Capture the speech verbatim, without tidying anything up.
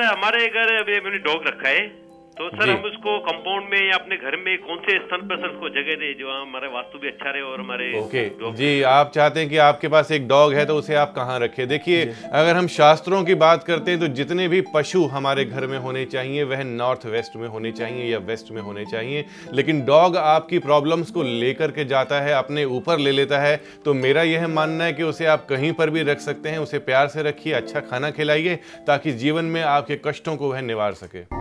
Sir हमारे घर मैंने डॉग रखा है तो सर हम उसको कंपाउंड में या अपने घर में कौन से स्थान पर सर उसको जगह दे जो हमारे वास्तु भी अच्छा रहे और हमारे ओके जी आप चाहते हैं कि आपके पास एक डॉग है तो उसे आप कहाँ रखें। देखिए अगर हम शास्त्रों की बात करते हैं तो जितने भी पशु हमारे घर में होने चाहिए वह नॉर्थ वेस्ट में होने चाहिए या वेस्ट में होने चाहिए, लेकिन डॉग आपकी प्रॉब्लम्स को लेकर के जाता है, अपने ऊपर ले लेता है। तो मेरा यह मानना है कि उसे आप कहीं पर भी रख सकते हैं, उसे प्यार से रखिए, अच्छा खाना खिलाइए ताकि जीवन में आपके कष्टों को वह निवार सके।